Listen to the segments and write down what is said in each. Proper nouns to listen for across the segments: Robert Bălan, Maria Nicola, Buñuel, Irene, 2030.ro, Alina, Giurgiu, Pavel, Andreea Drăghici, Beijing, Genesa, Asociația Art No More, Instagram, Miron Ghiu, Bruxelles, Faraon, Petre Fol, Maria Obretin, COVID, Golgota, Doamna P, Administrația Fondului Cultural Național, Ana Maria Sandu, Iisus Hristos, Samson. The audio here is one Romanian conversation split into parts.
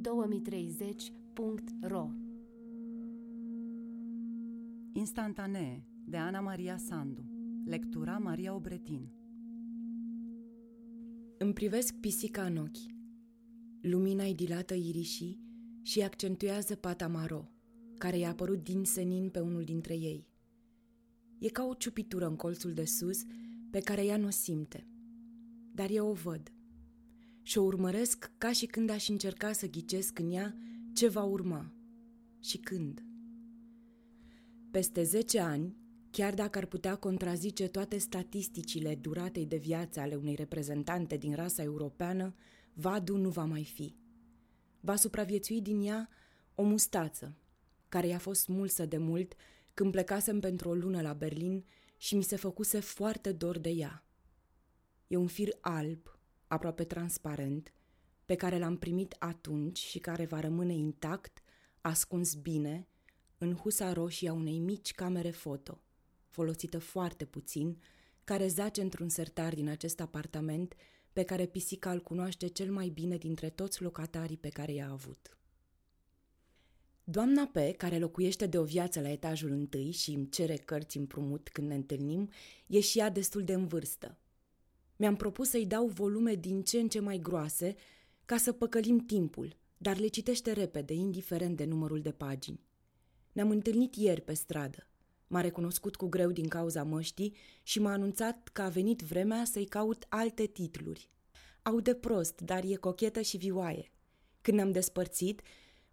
2030.ro. Instantanee, de Ana Maria Sandu. Lectura Maria Obretin. Îmi privesc pisica în ochi. Lumina-i dilată irișii și accentuează pata maro, care i-a apărut din senin pe unul dintre ei. E ca o ciupitură în colțul de sus pe care ea n-o simte. Dar eu o văd și o urmăresc ca și când aș încerca să ghicesc în ea ce va urma și când. Peste 10 ani, chiar dacă ar putea contrazice toate statisticile duratei de viață ale unei reprezentante din rasa europeană, vadul nu va mai fi. Va supraviețui din ea o mustață, care i-a fost smulsă de mult când plecasem pentru o lună la Berlin și mi se făcuse foarte dor de ea. E un fir alb, aproape transparent, pe care l-am primit atunci și care va rămâne intact, ascuns bine, în husa roșie a unei mici camere foto, folosită foarte puțin, care zace într-un sertar din acest apartament pe care pisica îl cunoaște cel mai bine dintre toți locatarii pe care i-a avut. Doamna P, care locuiește de o viață la etajul 1 și îmi cere cărți împrumut când ne întâlnim, e și ea destul de în vârstă. Mi-am propus să-i dau volume din ce în ce mai groase ca să păcălim timpul, dar le citește repede, indiferent de numărul de pagini. Ne-am întâlnit ieri pe stradă. M-a recunoscut cu greu din cauza măștii și m-a anunțat că a venit vremea să-i caut alte titluri. Aude prost, dar e cochetă și vioaie. Când ne-am despărțit,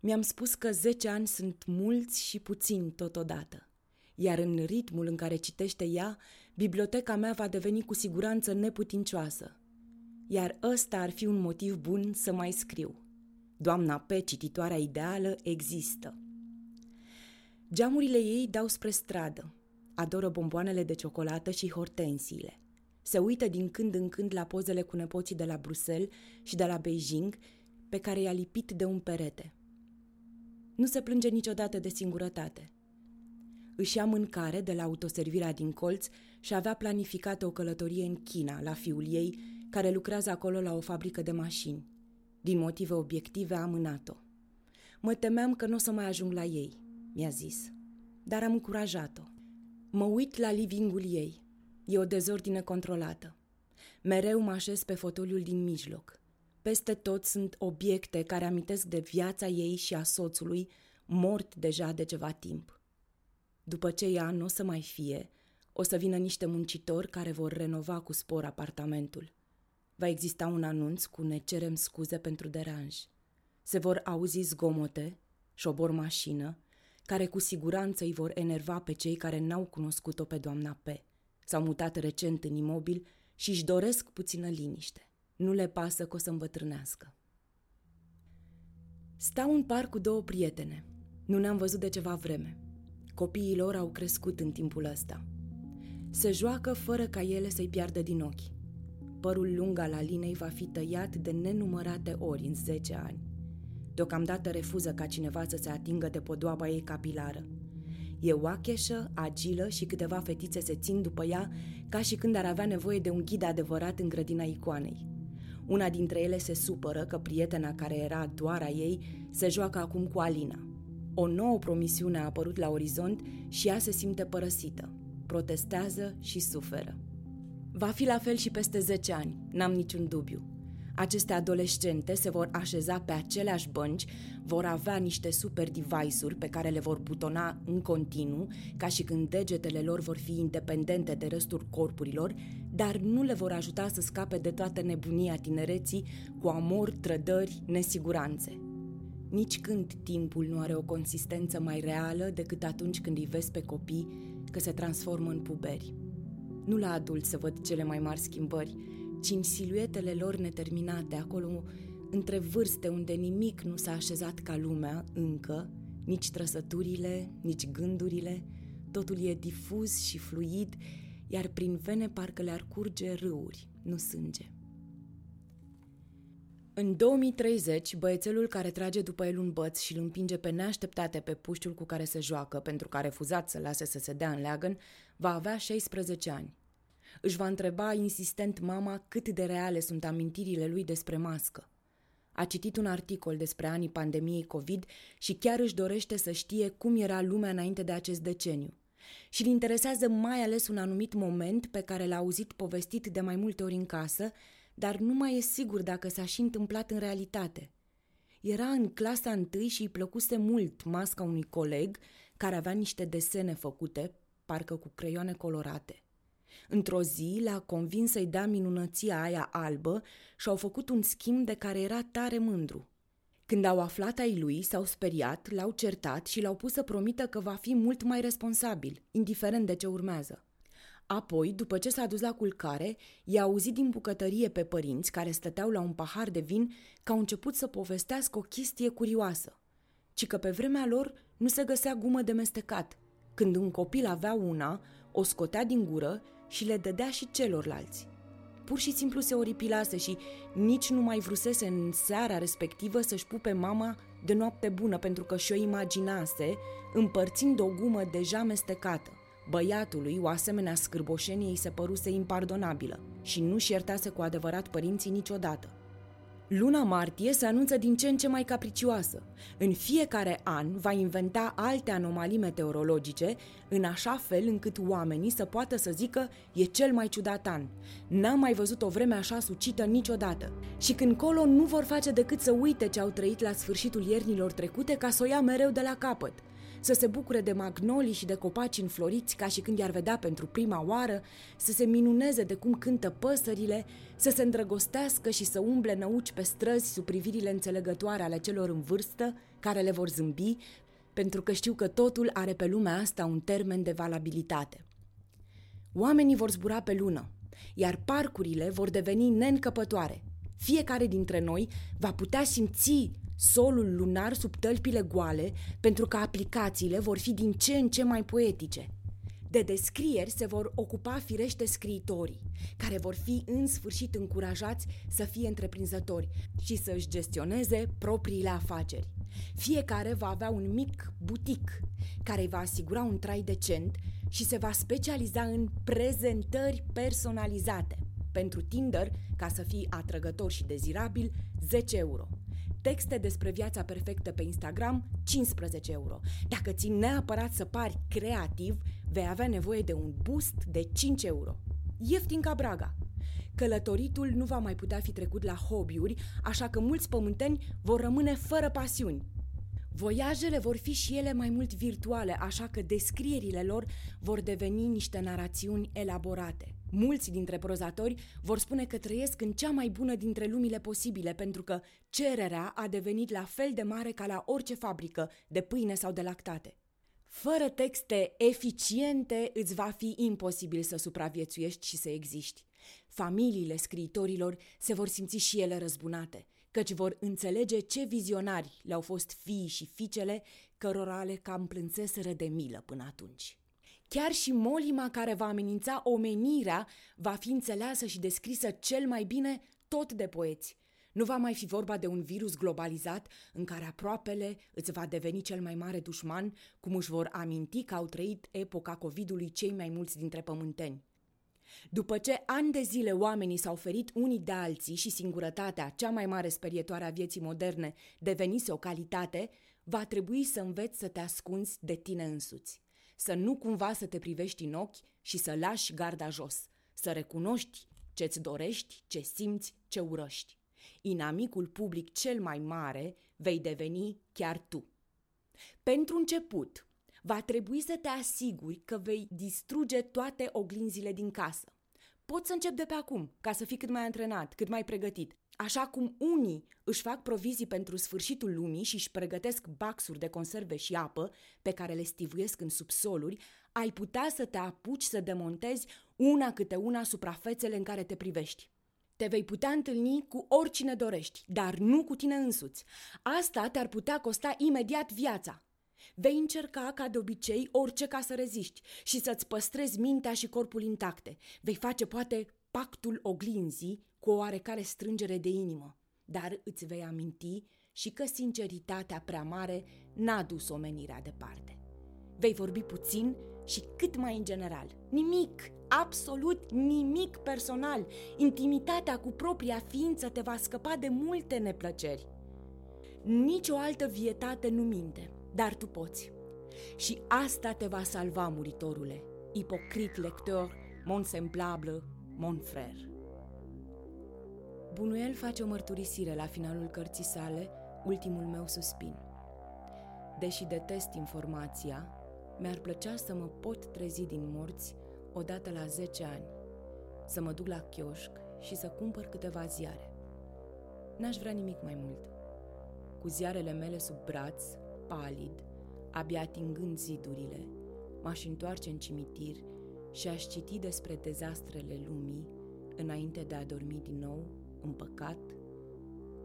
mi-am spus că 10 ani sunt mulți și puțini totodată. Iar în ritmul în care citește ea, biblioteca mea va deveni cu siguranță neputincioasă. Iar ăsta ar fi un motiv bun să mai scriu. Doamna P, cititoarea ideală, există. Geamurile ei dau spre stradă. Adoră bomboanele de ciocolată și hortensiile. Se uită din când în când la pozele cu nepoții de la Bruxelles și de la Beijing, pe care i-a lipit de un perete. Nu se plânge niciodată de singurătate. Își ia mâncare de la autoservirea din colț și avea planificată o călătorie în China, la fiul ei, care lucrează acolo la o fabrică de mașini. Din motive obiective a amânat-o. Mă temeam că nu o să mai ajung la ei, mi-a zis, dar am încurajat-o. Mă uit la living-ul ei. E o dezordine controlată. Mereu mă așez pe fotoliul din mijloc. Peste tot sunt obiecte care amintesc de viața ei și a soțului, mort deja de ceva timp. După ce ea nu o să mai fie, o să vină niște muncitori care vor renova cu spor apartamentul. Va exista un anunț cu "ne cerem scuze pentru deranj". Se vor auzi zgomote, șobor mașină, care cu siguranță îi vor enerva pe cei care n-au cunoscut-o pe doamna P. S-au mutat recent în imobil și își doresc puțină liniște. Nu le pasă că o să îmbătrânească. Stau în parc cu două prietene. Nu ne-am văzut de ceva vreme. Copiii lor au crescut în timpul ăsta. Se joacă fără ca ele să-i piardă din ochi. Părul lung al Alinei va fi tăiat de nenumărate ori în 10 ani. Deocamdată refuză ca cineva să se atingă de podoaba ei capilară. E oacheșă, agilă și câteva fetițe se țin după ea ca și când ar avea nevoie de un ghid adevărat în grădina icoanei. Una dintre ele se supără că prietena care era doar a ei se joacă acum cu Alina. O nouă promisiune a apărut la orizont și ea se simte părăsită. Protestează și suferă. Va fi la fel și peste 10 ani, n-am niciun dubiu. Aceste adolescente se vor așeza pe aceleași bănci, vor avea niște super device-uri pe care le vor butona în continuu, ca și când degetele lor vor fi independente de restul corpurilor, dar nu le vor ajuta să scape de toată nebunia tinereții cu amor, trădări, nesiguranțe. Nici când timpul nu are o consistență mai reală decât atunci când îi vezi pe copii că se transformă în puberi. Nu la adulți se văd cele mai mari schimbări, ci în siluetele lor neterminate, acolo între vârste unde nimic nu s-a așezat ca lumea încă, nici trăsăturile, nici gândurile, totul e difuz și fluid, iar prin vene parcă le-ar curge râuri, nu sânge. În 2030, băiețelul care trage după el un băț și îl împinge pe neașteptate pe puștiul cu care se joacă, pentru că a refuzat să lase să se dea în leagăn, va avea 16 ani. Își va întreba insistent mama cât de reale sunt amintirile lui despre mască. A citit un articol despre anii pandemiei COVID și chiar își dorește să știe cum era lumea înainte de acest deceniu. Și-l interesează mai ales un anumit moment pe care l-a auzit povestit de mai multe ori în casă, dar nu mai e sigur dacă s-a și întâmplat în realitate. Era în clasa 1 și îi plăcuse mult masca unui coleg care avea niște desene făcute, parcă cu creioane colorate. Într-o zi l-a convins să-i dea minunăția aia albă și au făcut un schimb de care era tare mândru. Când au aflat ai lui, s-au speriat, l-au certat și l-au pus să promită că va fi mult mai responsabil, indiferent de ce urmează. Apoi, după ce s-a dus la culcare, i-a auzit din bucătărie pe părinți, care stăteau la un pahar de vin, că au început să povestească o chestie curioasă. Ci că pe vremea lor nu se găsea gumă de mestecat. Când un copil avea una, o scotea din gură și le dădea și celorlalți. Pur și simplu se oripilase și nici nu mai vrusese în seara respectivă să-și pupe mama de noapte bună, pentru că și-o imaginase împărțind o gumă deja mestecată. Băiatului o asemenea scârboșenie îi se păruse impardonabilă și nu-și iertase cu adevărat părinții niciodată. Luna martie se anunță din ce în ce mai capricioasă. În fiecare an va inventa alte anomalii meteorologice, în așa fel încât oamenii să poată să zică e cel mai ciudat an. N-am mai văzut o vreme așa sucită niciodată. Și când colo nu vor face decât să uite ce au trăit la sfârșitul iernilor trecute ca să o ia mereu de la capăt. Să se bucure de magnolii și de copaci înfloriți ca și când i-ar vedea pentru prima oară, să se minuneze de cum cântă păsările, să se îndrăgostească și să umble năuci pe străzi sub privirile înțelegătoare ale celor în vârstă, care le vor zâmbi, pentru că știu că totul are pe lumea asta un termen de valabilitate. Oamenii vor zbura pe lună, iar parcurile vor deveni neîncăpătoare. Fiecare dintre noi va putea simți solul lunar sub tălpile goale, pentru că aplicațiile vor fi din ce în ce mai poetice. De descrieri se vor ocupa firește scriitorii, care vor fi în sfârșit încurajați să fie întreprinzători și să-și gestioneze propriile afaceri. Fiecare va avea un mic butic care îi va asigura un trai decent și se va specializa în prezentări personalizate. Pentru Tinder, ca să fii atrăgător și dezirabil, 10 euro. Texte despre viața perfectă pe Instagram, 15 euro. Dacă ții neapărat să pari creativ, vei avea nevoie de un boost de 5 euro. Ieftin ca braga! Călătoritul nu va mai putea fi trecut la hobby-uri, așa că mulți pământeni vor rămâne fără pasiuni. Voiajele vor fi și ele mai mult virtuale, așa că descrierile lor vor deveni niște narațiuni elaborate. Mulți dintre prozatori vor spune că trăiesc în cea mai bună dintre lumile posibile, pentru că cererea a devenit la fel de mare ca la orice fabrică de pâine sau de lactate. Fără texte eficiente îți va fi imposibil să supraviețuiești și să existi. Familiile scriitorilor se vor simți și ele răzbunate, căci vor înțelege ce vizionari le-au fost fiii și fiicele, cărora le cam plânseseră de milă până atunci. Chiar și molima care va amenința omenirea va fi înțeleasă și descrisă cel mai bine tot de poeți. Nu va mai fi vorba de un virus globalizat în care aproapele îți va deveni cel mai mare dușman, cum își vor aminti că au trăit epoca COVID-ului cei mai mulți dintre pământeni. După ce ani de zile oamenii s-au ferit unii de alții și singurătatea, cea mai mare sperietoare a vieții moderne, devenise o calitate, va trebui să înveți să te ascunzi de tine însuți. Să nu cumva să te privești în ochi și să lași garda jos, să recunoști ce-ți dorești, ce simți, ce urăști. Inamicul public cel mai mare vei deveni chiar tu. Pentru început, va trebui să te asiguri că vei distruge toate oglinzile din casă. Poți să începi de pe acum, ca să fii cât mai antrenat, cât mai pregătit. Așa cum unii își fac provizii pentru sfârșitul lumii și își pregătesc baxuri de conserve și apă pe care le stivuiesc în subsoluri, ai putea să te apuci să demontezi una câte una suprafețele în care te privești. Te vei putea întâlni cu oricine dorești, dar nu cu tine însuți. Asta te-ar putea costa imediat viața. Vei încerca, ca de obicei, orice ca să reziști și să-ți păstrezi mintea și corpul intacte. Vei face, poate, pactul oglinzii cu o oarecare strângere de inimă, dar îți vei aminti și că sinceritatea prea mare n-a dus omenirea departe. Vei vorbi puțin și cât mai în general. Nimic, absolut nimic personal. Intimitatea cu propria ființă te va scăpa de multe neplăceri. Nici o altă vietate nu minte, dar tu poți. Și asta te va salva, muritorule, ipocrit lector, mon semblable, mon frère. Buñuel face o mărturisire la finalul cărții sale, Ultimul meu suspin. Deși detest informația, mi-ar plăcea să mă pot trezi din morți odată la 10 ani, să mă duc la chioșc și să cumpăr câteva ziare. N-aș vrea nimic mai mult. Cu ziarele mele sub braț, palid, abia atingând zidurile, m-aș întoarce în cimitir și aș citi despre dezastrele lumii înainte de a dormi din nou, în păcat,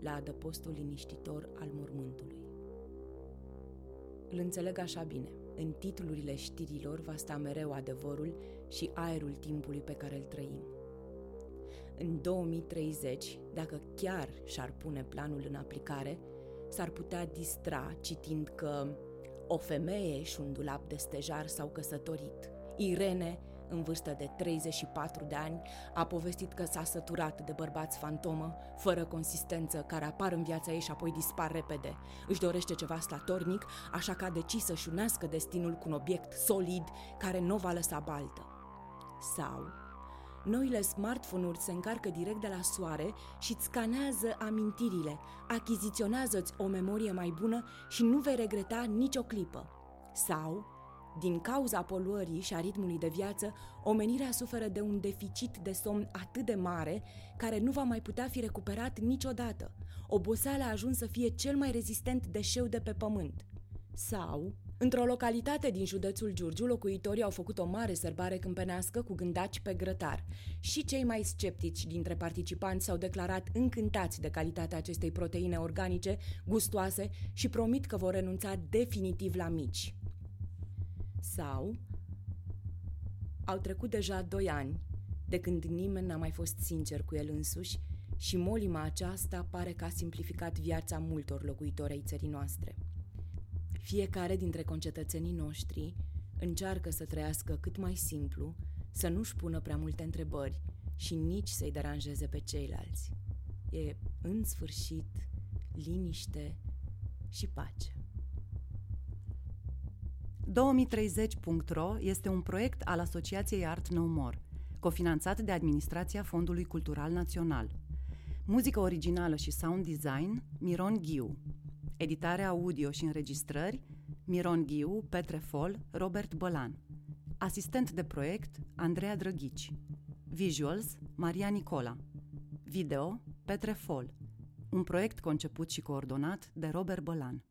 la adăpostul liniștitor al mormântului. Îl înțeleg așa bine. În titlurile știrilor va sta mereu adevărul și aerul timpului pe care îl trăim. În 2030, dacă chiar și-ar pune planul în aplicare, s-ar putea distra citind că o femeie și un dulap de stejar s-au căsătorit. Irene, în vârstă de 34 de ani, a povestit că s-a săturat de bărbați fantomă, fără consistență, care apar în viața ei și apoi dispar repede. Își dorește ceva statornic, așa că a decis să-și unească destinul cu un obiect solid care nu va lăsa baltă. Sau noile smartphone-uri se încarcă direct de la soare și îți scanează amintirile, achiziționează-ți o memorie mai bună și nu vei regreta nicio clipă. Sau, din cauza poluării și a ritmului de viață, omenirea suferă de un deficit de somn atât de mare, care nu va mai putea fi recuperat niciodată. Oboseala a ajuns să fie cel mai rezistent deșeu de pe pământ. Sau, într-o localitate din județul Giurgiu, locuitorii au făcut o mare sărbare câmpenească cu gândaci pe grătar. Și cei mai sceptici dintre participanți s-au declarat încântați de calitatea acestei proteine organice, gustoase, și promit că vor renunța definitiv la mici. Sau, au trecut deja 2 ani de când nimeni n-a mai fost sincer cu el însuși și molima aceasta pare că a simplificat viața multor locuitori ai țării noastre. Fiecare dintre concetățenii noștri încearcă să trăiască cât mai simplu, să nu-și pună prea multe întrebări și nici să-i deranjeze pe ceilalți. E, în sfârșit, liniște și pace. 2030.ro este un proiect al Asociației Art No More, cofinanțat de Administrația Fondului Cultural Național. Muzică originală și sound design, Miron Ghiu. Editare audio și înregistrări, Miron Ghiu, Petre Fol, Robert Bălan. Asistent de proiect, Andreea Drăghici. Visuals, Maria Nicola. Video, Petre Fol. Un proiect conceput și coordonat de Robert Bălan.